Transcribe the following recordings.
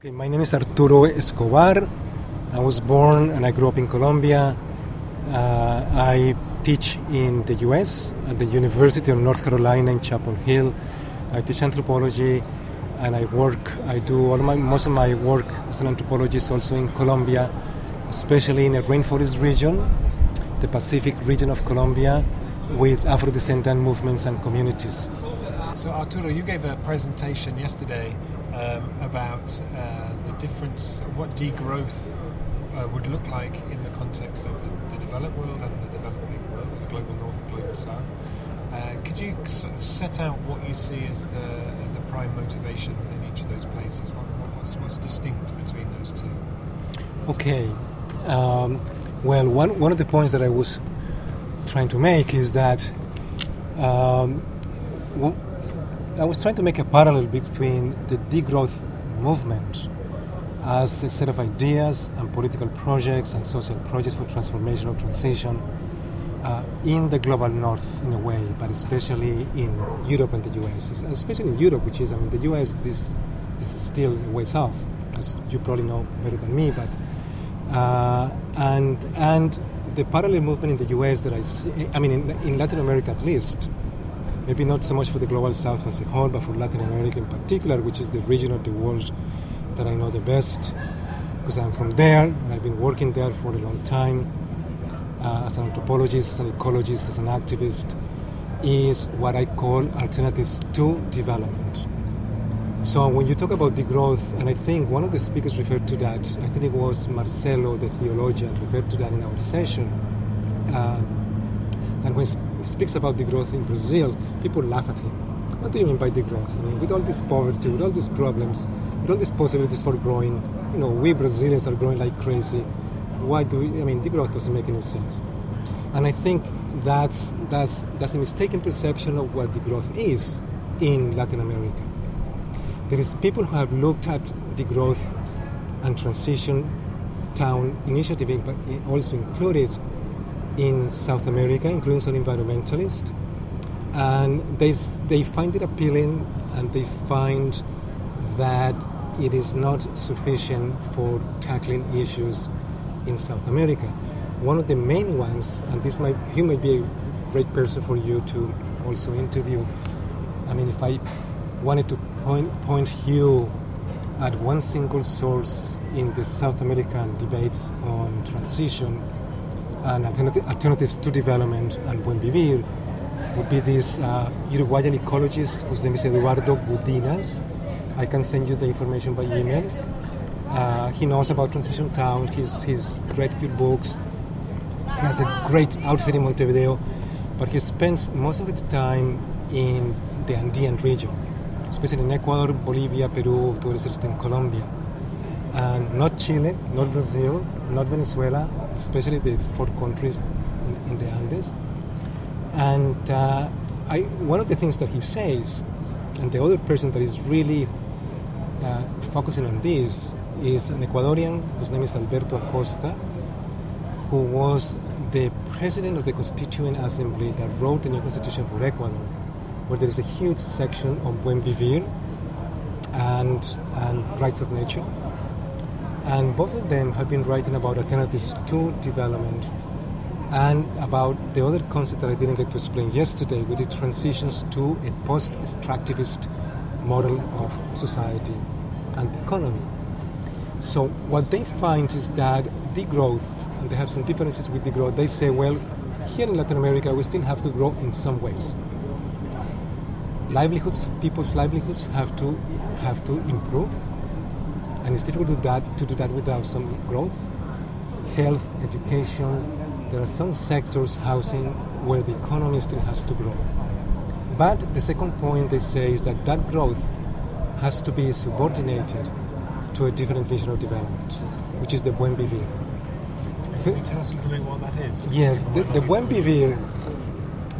Okay, my name is Arturo Escobar. I was born and I grew up in Colombia. I teach in the U.S. at the University of North Carolina in Chapel Hill. I teach anthropology and I do most of my work as an anthropologist also in Colombia, especially in a rainforest region, the Pacific region of Colombia, with Afro-descendant movements and communities. So Arturo, you gave a presentation yesterday about the difference of what degrowth would look like in the context of the developed world and the developing world, the global north, the global south. Could you sort of set out what you see as the prime motivation in each of those places? What's distinct between those two? Okay. Well, one of the points that I was trying to make is that I was trying to make a parallel between the degrowth movement as a set of ideas and political projects and social projects for transformation or transition in the global north in a way, but especially in Europe and the US, and especially in Europe, which is, the US, this is still a ways off, as you probably know better than me, but and the parallel movement in the US that I see, in Latin America at least, maybe not so much for the global south as a whole, but for Latin America in particular, which is the region of the world that I know the best, because I'm from there, and I've been working there for a long time, as an anthropologist, as an ecologist, as an activist, is what I call alternatives to development. So when you talk about degrowth, and I think one of the speakers referred to that, I think it was Marcelo, the theologian, referred to that in our session. And when he speaks about degrowth in Brazil, people laugh at him. What do you mean by degrowth? With all this poverty, with all these problems, with all these possibilities for growing, we Brazilians are growing like crazy. Why do we? Degrowth doesn't make any sense. And I think that's a mistaken perception of what degrowth is in Latin America. There is people who have looked at degrowth and transition town initiative, but also included in South America, including some environmentalists, and they find it appealing, and they find that it is not sufficient for tackling issues in South America. One of the main ones, and he might be a great person for you to also interview. If I wanted to point you at one single source in the South American debates on transition and alternatives to development and Buen Vivir, would be this Uruguayan ecologist whose name is Eduardo Gudynas. I can send you the information by email. He knows about transition town. He's read good books. He has a great outfit in Montevideo, but he spends most of the time in the Andean region, especially in Ecuador, Bolivia, Peru, to a lesser extent Colombia. And not Chile, not Brazil, not Venezuela, especially the four countries in the Andes. And one of the things that he says, and the other person that is really focusing on this, is an Ecuadorian whose name is Alberto Acosta, who was the president of the Constituent Assembly that wrote the new constitution for Ecuador, where there is a huge section on Buen Vivir and Rights of Nature. And both of them have been writing about alternatives to development and about the other concept that I didn't get to explain yesterday, with the transitions to a post-extractivist model of society and economy. So what they find is that degrowth, and they have some differences with degrowth, they say, well, here in Latin America we still have to grow in some ways. People's livelihoods have to improve, and it's difficult to do that without some growth. Health, education, there are some sectors, housing, where the economy still has to grow. But the second point they say is that that growth has to be subordinated to a different vision of development, which is the Buen Vivir. Can you tell us a little bit what that is? Yes, the Buen Vivir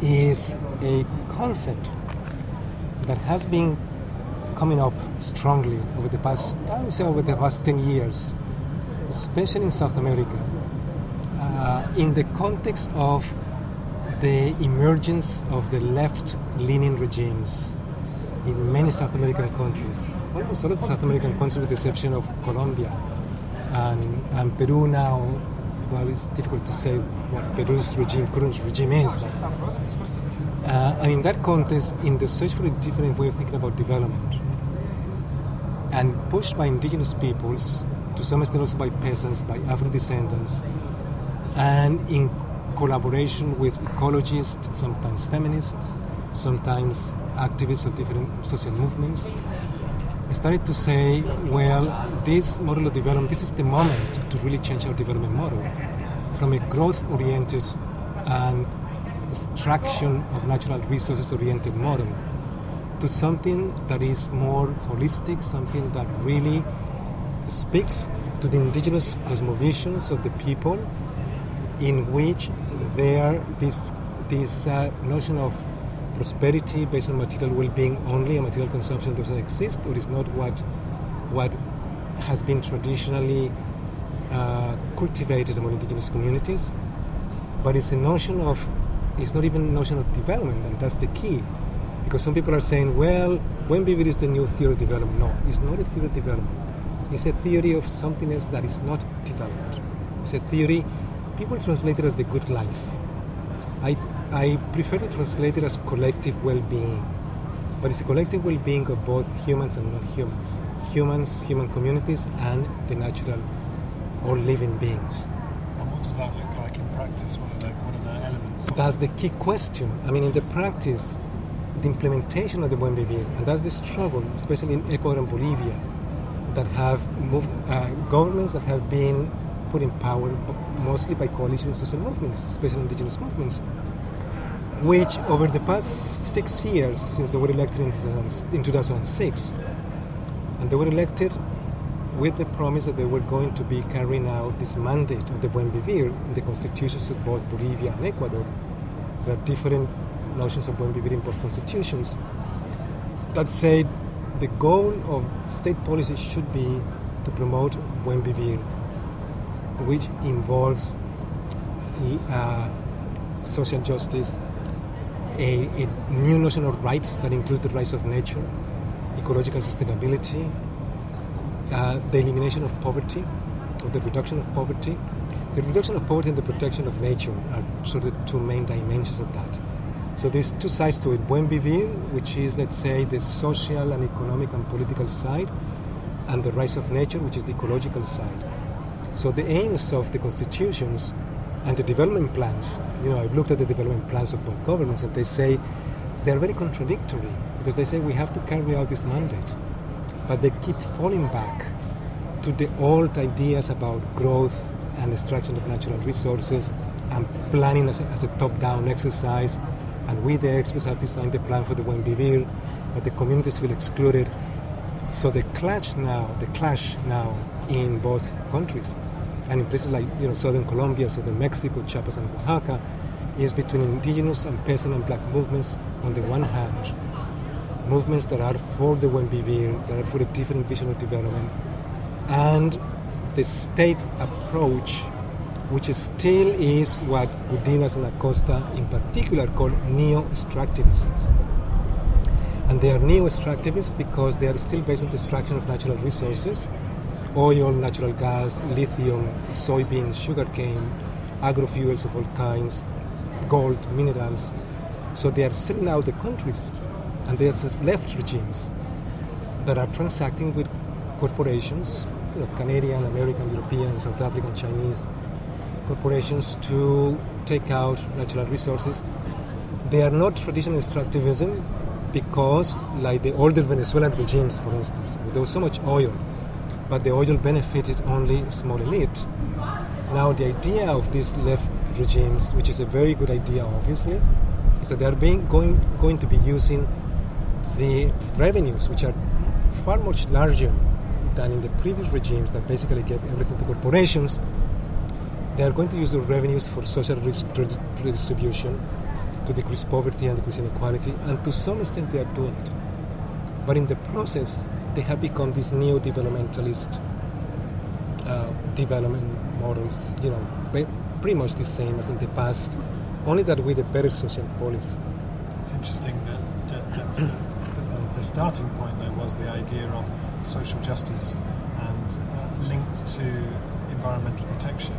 is a concept that has been coming up strongly over the past 10 years, especially in South America, in the context of the emergence of the left-leaning regimes in many South American countries, almost all of the South American countries with the exception of Colombia and Peru now. Well, it's difficult to say what Peru's regime, current regime is. But, and in that context, in the search for a different way of thinking about development, and pushed by indigenous peoples, to some extent also by peasants, by Afro-descendants, and in collaboration with ecologists, sometimes feminists, sometimes activists of different social movements, I started to say, well, this model of development, this is the moment to really change our development model from a growth-oriented and extraction of natural resources-oriented model to something that is more holistic, something that really speaks to the indigenous cosmovisions of the people, in which there this notion of prosperity based on material well-being only, and material consumption doesn't exist, or is not what has been traditionally cultivated among indigenous communities. But it's a notion of, it's not even a notion of development, and that's the key. Because some people are saying, well, Buen Vivir is the new theory of development. No, it's not a theory of development. It's a theory of something else that is not development. It's a theory, people translate it as the good life. I prefer to translate it as collective well-being, but it's a collective well-being of both humans and non-humans, human communities, and the natural or living beings. And what does that look like in practice? What are the elements? That's the key question. I mean, in the practice, the implementation of the Buen Vivir, and that's the struggle, especially in Ecuador and Bolivia, that have moved, governments that have been put in power mostly by coalition social movements, especially indigenous movements, which over the past 6 years, since they were elected in 2006, and they were elected with the promise that they were going to be carrying out this mandate of the Buen Vivir in the constitutions of both Bolivia and Ecuador. There are different notions of Buen Vivir in both constitutions that said the goal of state policy should be to promote Buen Vivir, which involves social justice, a new notion of rights that includes the rights of nature, ecological sustainability, the elimination of poverty, or the reduction of poverty. The reduction of poverty and the protection of nature are sort of the two main dimensions of that. So there's two sides to it. Buen Vivir, which is, let's say, the social and economic and political side, and the rights of nature, which is the ecological side. So the aims of the constitutions and the development plans, I've looked at the development plans of both governments, and they say they're very contradictory, because they say we have to carry out this mandate, but they keep falling back to the old ideas about growth and extraction of natural resources and planning as a top-down exercise. And we, the experts, have designed the plan for the Buen Vivir, but the communities feel excluded. So the clash now in both countries, and in places like southern Colombia, southern Mexico, Chiapas and Oaxaca, is between indigenous and peasant and black movements on the one hand, movements that are for the Buen Vivir, that are for a different vision of development, and the state approach, which still is what Gudynas and Acosta in particular call neo-extractivists. And they are neo-extractivists because they are still based on the extraction of natural resources: oil, natural gas, lithium, soybeans, sugarcane, agrofuels of all kinds, gold, minerals. So they are selling out the countries, and there are left regimes that are transacting with corporations, Canadian, American, European, South African, Chinese corporations, to take out natural resources. They are not traditional extractivism because, like the older Venezuelan regimes, for instance, there was so much oil, but the oil benefited only a small elite. Now the idea of these left regimes, which is a very good idea obviously, is that they are going to be using the revenues, which are far much larger than in the previous regimes that basically gave everything to corporations. They are going to use the revenues for social redistribution, to decrease poverty and decrease inequality, and to some extent they are doing it. But in the process, they have become these neo-developmentalist development models, pretty much the same as in the past, only that with a better social policy. It's interesting that the starting point, though, was the idea of social justice and linked to environmental protection,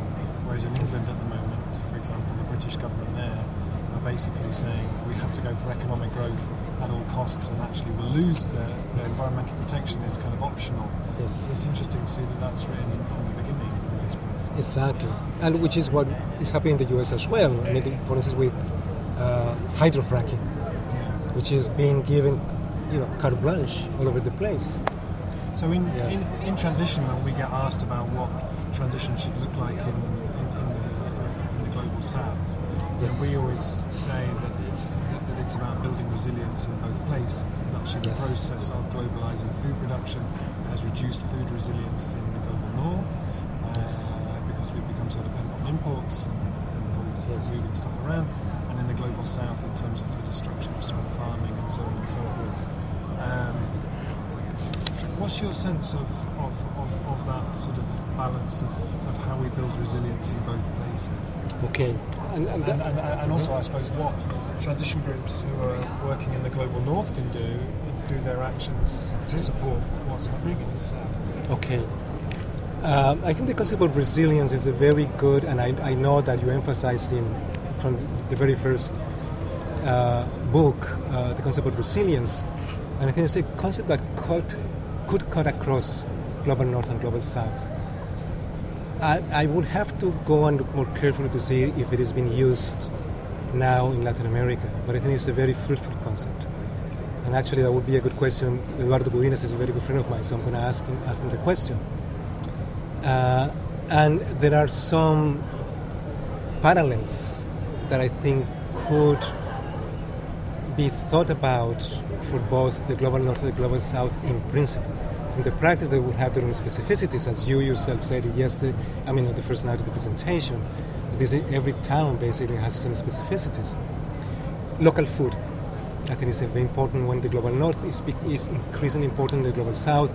whereas in England at the moment, for example, the British government there are basically saying we have to go for economic growth at all costs, and actually we'll lose the environmental protection is kind of optional. Yes. It's interesting to see that that's written in from the beginning. Exactly, and which is what is happening in the US as well. I mean, for instance, with hydrofracking, which is being given, carte blanche all over the place. So in transition, when we get asked about what transition should look like in the global south, we always say that it's about building resilience in both places. That actually the process of globalizing food production has reduced food resilience in the global north. Because we've become so dependent on imports and all this moving stuff around, and in the global south in terms of the destruction of small farming and so on and so forth. What's your sense of that sort of balance of how we build resilience in both places? Okay. And also, I suppose, what transition groups who are working in the global north can do through their actions to support what's happening in the south. Okay. I think the concept of resilience is a very good, and I know that you emphasize from the very first book, the concept of resilience, and I think it's a concept that could cut across global north and global south. I would have to go and look more carefully to see if it is being used now in Latin America, but I think it's a very fruitful concept. And actually that would be a good question. Eduardo Gudynas is a very good friend of mine, so I'm going to ask him the question. And there are some parallels that I think could be thought about for both the global north and the global south in principle. In the practice, they would have their own specificities, as you yourself said yesterday, on the first night of the presentation. Every town basically has its own specificities. Local food, I think, is a very important one. The global north is increasingly important in the global south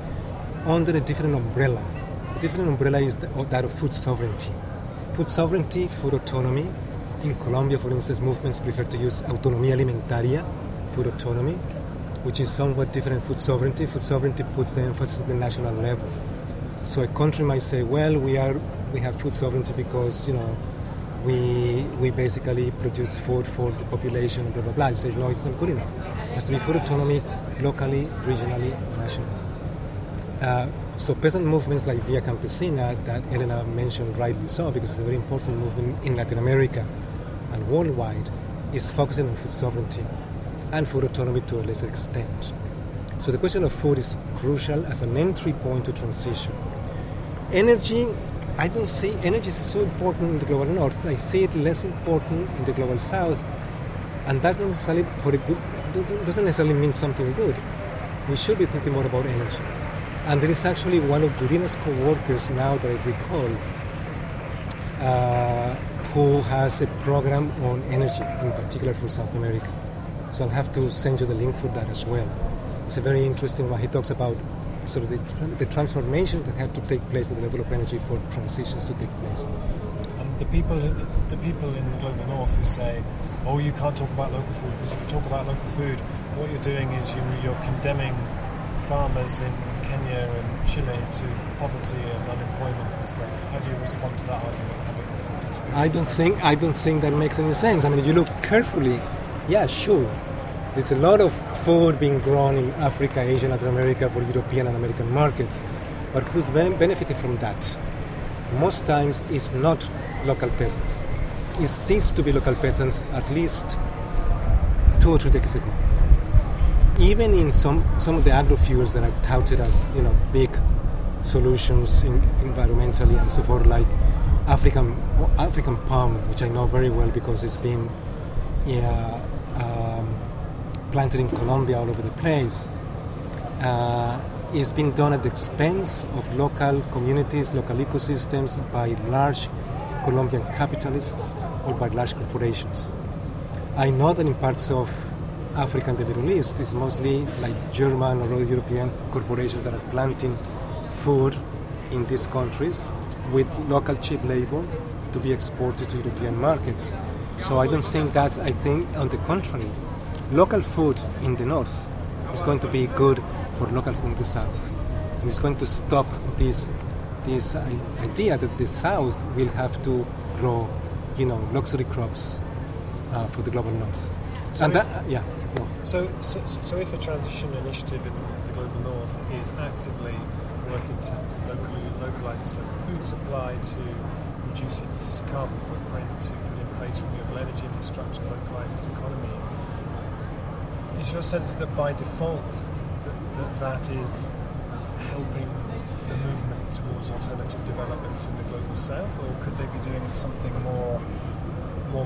under a different umbrella. The different umbrella is that of food sovereignty. Food sovereignty, food autonomy. In Colombia, for instance, movements prefer to use autonomía alimentaria, food autonomy, which is somewhat different than food sovereignty. Food sovereignty puts the emphasis at the national level. So a country might say, well, we have food sovereignty because, we basically produce food for the population, blah, blah, blah. It says, no, it's not good enough. It has to be food autonomy locally, regionally, nationally. So peasant movements like Via Campesina, that Elena mentioned rightly so, because it's a very important movement in Latin America and worldwide, is focusing on food sovereignty and food autonomy to a lesser extent. So the question of food is crucial as an entry point to transition. Energy, I don't see energy is so important in the global north. I see it less important in the global south, and that's not necessarily doesn't necessarily mean something good. We should be thinking more about energy. And there is actually one of Gudynas' co-workers now that I recall who has a program on energy, in particular for South America. So I'll have to send you the link for that as well. It's a very interesting one. He talks about sort of the transformation that had to take place at the level of energy for transitions to take place. And the people in the global north who say, oh, you can't talk about local food, because if you talk about local food, what you're doing is you're condemning farmers in Kenya and Chile to poverty and unemployment and stuff. How do you respond to that argument? I don't think that makes any sense. You look carefully. Yeah, sure. There's a lot of food being grown in Africa, Asia, Latin America for European and American markets. But who's benefited from that? Most times, it's not local peasants. It ceased to be local peasants at least 2 or 3 decades ago. Even in some of the agrofuels that are touted as big solutions environmentally and so forth, like African palm, which I know very well because it's been planted in Colombia all over the place, it's been done at the expense of local communities, local ecosystems by large Colombian capitalists or by large corporations. I know that in parts of Africa and the Middle East is mostly like German or other European corporations that are planting food in these countries with local cheap labor to be exported to European markets. So I think on the contrary, local food in the north is going to be good for local food in the South. And it's going to stop this idea that the South will have to grow, luxury crops for the global North. So if a transition initiative in the global North is actively working to localise its local food supply, to reduce its carbon footprint, to put in place renewable energy infrastructure, localise its economy, is your sense that by default that is helping the movement towards alternative developments in the global South, or could they be doing something more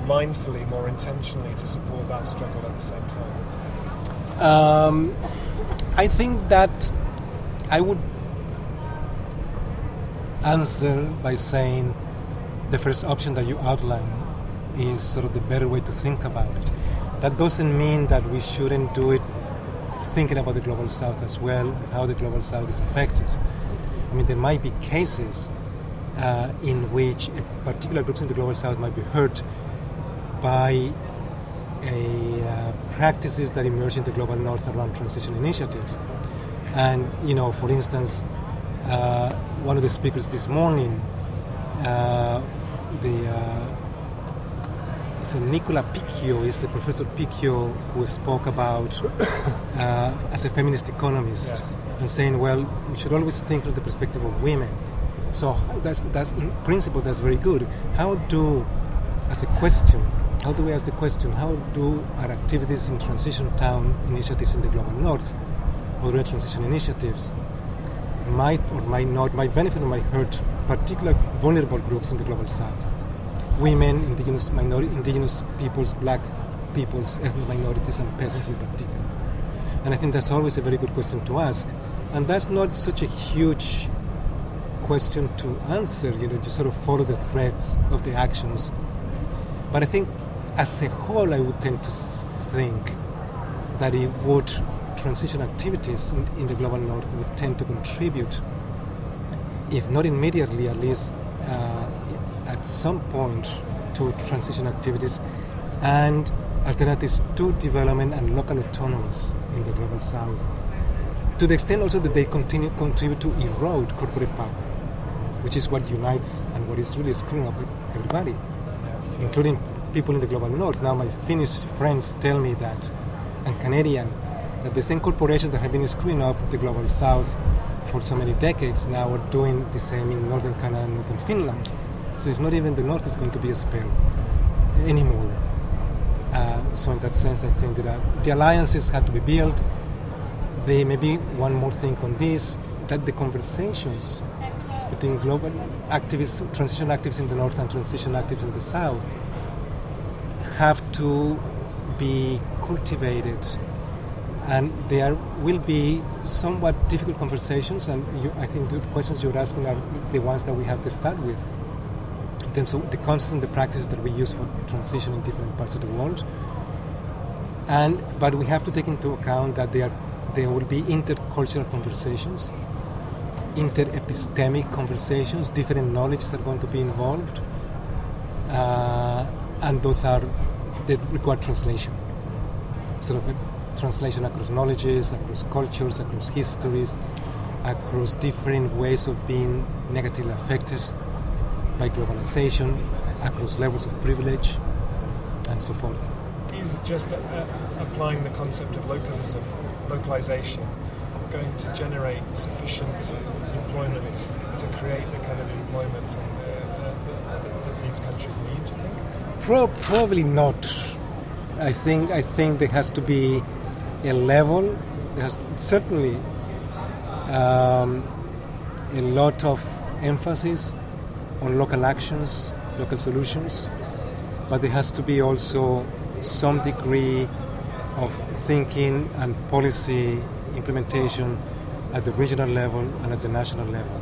mindfully, more intentionally to support that struggle at the same time? I think that I would answer by saying the first option that you outline is sort of the better way to think about it. That doesn't mean that we shouldn't do it thinking about the global South as well and how the global South is affected. I mean, there might be cases in which particular groups in the global South might be hurt by practices that emerge in the global North around transition initiatives. And, for instance, one of the speakers this morning, Nicola Picchio is the Professor Picchio who spoke about as a feminist economist, yes, and saying, well, we should always think from the perspective of women. So that's in principle, that's very good. How do we ask the question? How do our activities in transition town initiatives in the global North, or real transition initiatives, might benefit or might hurt particular vulnerable groups in the global South? Women, indigenous peoples, black peoples, ethnic minorities, and peasants in particular. And I think that's always a very good question to ask. And that's not such a huge question to answer, to sort of follow the threads of the actions. But I think as a whole, I would tend to think that transition activities in the global North would tend to contribute, if not immediately, at least at some point, to transition activities and alternatives to development and local autonomies in the global South, to the extent also that they contribute to erode corporate power, which is what unites and what is really screwing up everybody, including people in the global North. Now my Finnish friends tell me that, and Canadian, that the same corporations that have been screwing up the global South for so many decades now are doing the same in northern Canada and northern Finland. So it's not even the North is going to be a spare anymore. So in that sense, I think that the alliances have to be built. There may be one more thing on this, that the conversations between global activists, transition activists in the North and transition activists in the South have to be cultivated. And there will be somewhat difficult conversations, and I think the questions you're asking are the ones that we have to start with in terms of the concepts and the practices that we use for transition in different parts of the world. But we have to take into account that there will be intercultural conversations, inter-epistemic conversations, different knowledges are going to be involved, and they require translation. Sort of translation across knowledges, across cultures, across histories, across different ways of being negatively affected by globalization, across levels of privilege, and so forth. Is just applying the concept of localization going to generate sufficient employment to create the kind of employment that these countries need, do you think? Probably not. I think there has to be a level, there's certainly a lot of emphasis on local actions, local solutions, but there has to be also some degree of thinking and policy implementation at the regional level and at the national level.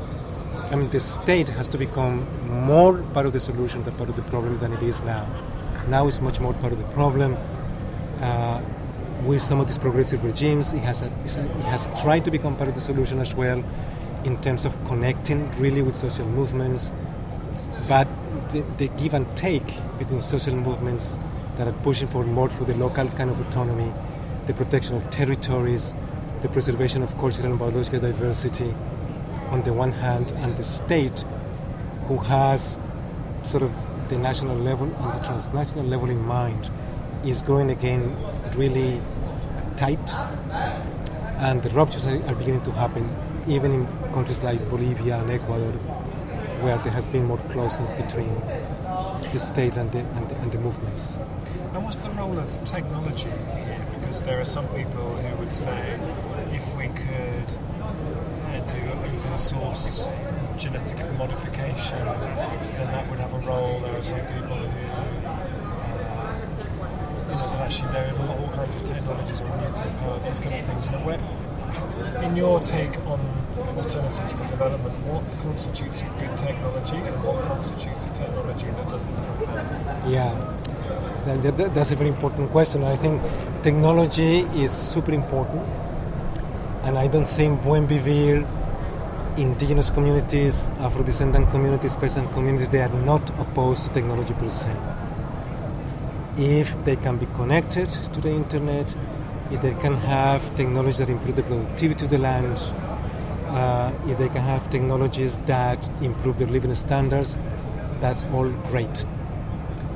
I mean, the state has to become more part of the solution than part of the problem than it is now. Now it's much more part of the problem. With some of these progressive regimes, it has tried to become part of the solution as well, in terms of connecting really with social movements. But the give and take between social movements that are pushing for more for the local kind of autonomy, the protection of territories, the preservation of cultural and biological diversity on the one hand, and the state, who has sort of the national level and the transnational level in mind, is going again really tight, and the ruptures are beginning to happen, even in countries like Bolivia and Ecuador, where there has been more closeness between the state and the movements. And what's the role of technology here? Because there are some people who would say, if we could do open source genetic modification, then that would have a role. There are some people who that actually there are all kinds of technologies with nuclear power, these kind of things. Now, in your take on alternatives to development, what constitutes a good technology and what constitutes a technology that doesn't have a place? Yeah, that's a very important question. I think technology is super important, and I don't think Buen Vivir, indigenous communities, Afro-descendant communities, peasant communities, they are not opposed to technology per se. If they can be connected to the internet, if they can have technologies that improve the productivity of the land, if they can have technologies that improve their living standards, that's all great.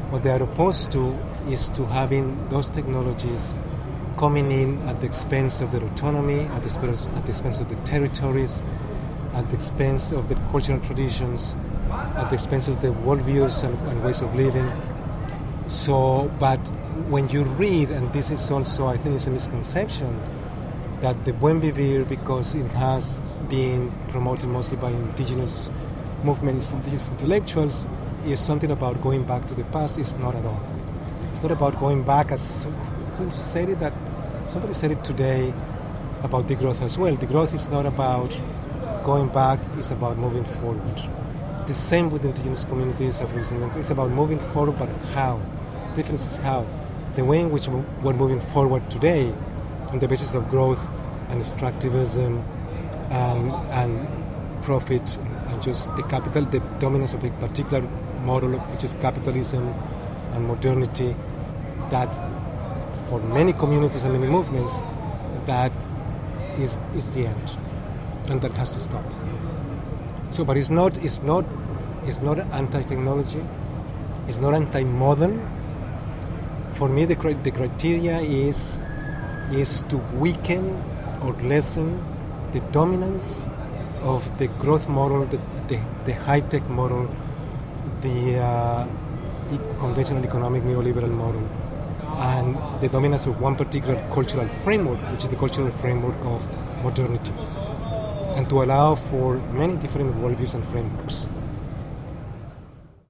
What they are opposed to is to having those technologies coming in at the expense of their autonomy, at the expense of the territories, at the expense of the cultural traditions, at the expense of the worldviews and ways of living. So, but when you read, and this is also, I think it's a misconception, that the Buen Vivir, because it has been promoted mostly by indigenous movements, indigenous intellectuals, is something about going back to the past. It's not at all. It's not about going back, as who said it, that somebody said it today about degrowth as well. Degrowth is not about going back, it's about moving forward. The same with indigenous communities, it's about moving forward, but how? The difference is how. The way in which we're moving forward today on the basis of growth and extractivism and profit and just the capital, the dominance of a particular model, which is capitalism and modernity, that for many communities and many movements, that is the end, and that has to stop. So, but it's not anti-technology, it's not anti-modern. For me, the criteria is to weaken or lessen the dominance of the growth model, the high-tech model, the conventional economic neoliberal model, and the dominance of one particular cultural framework, which is the cultural framework of modernity, and to allow for many different worldviews and frameworks.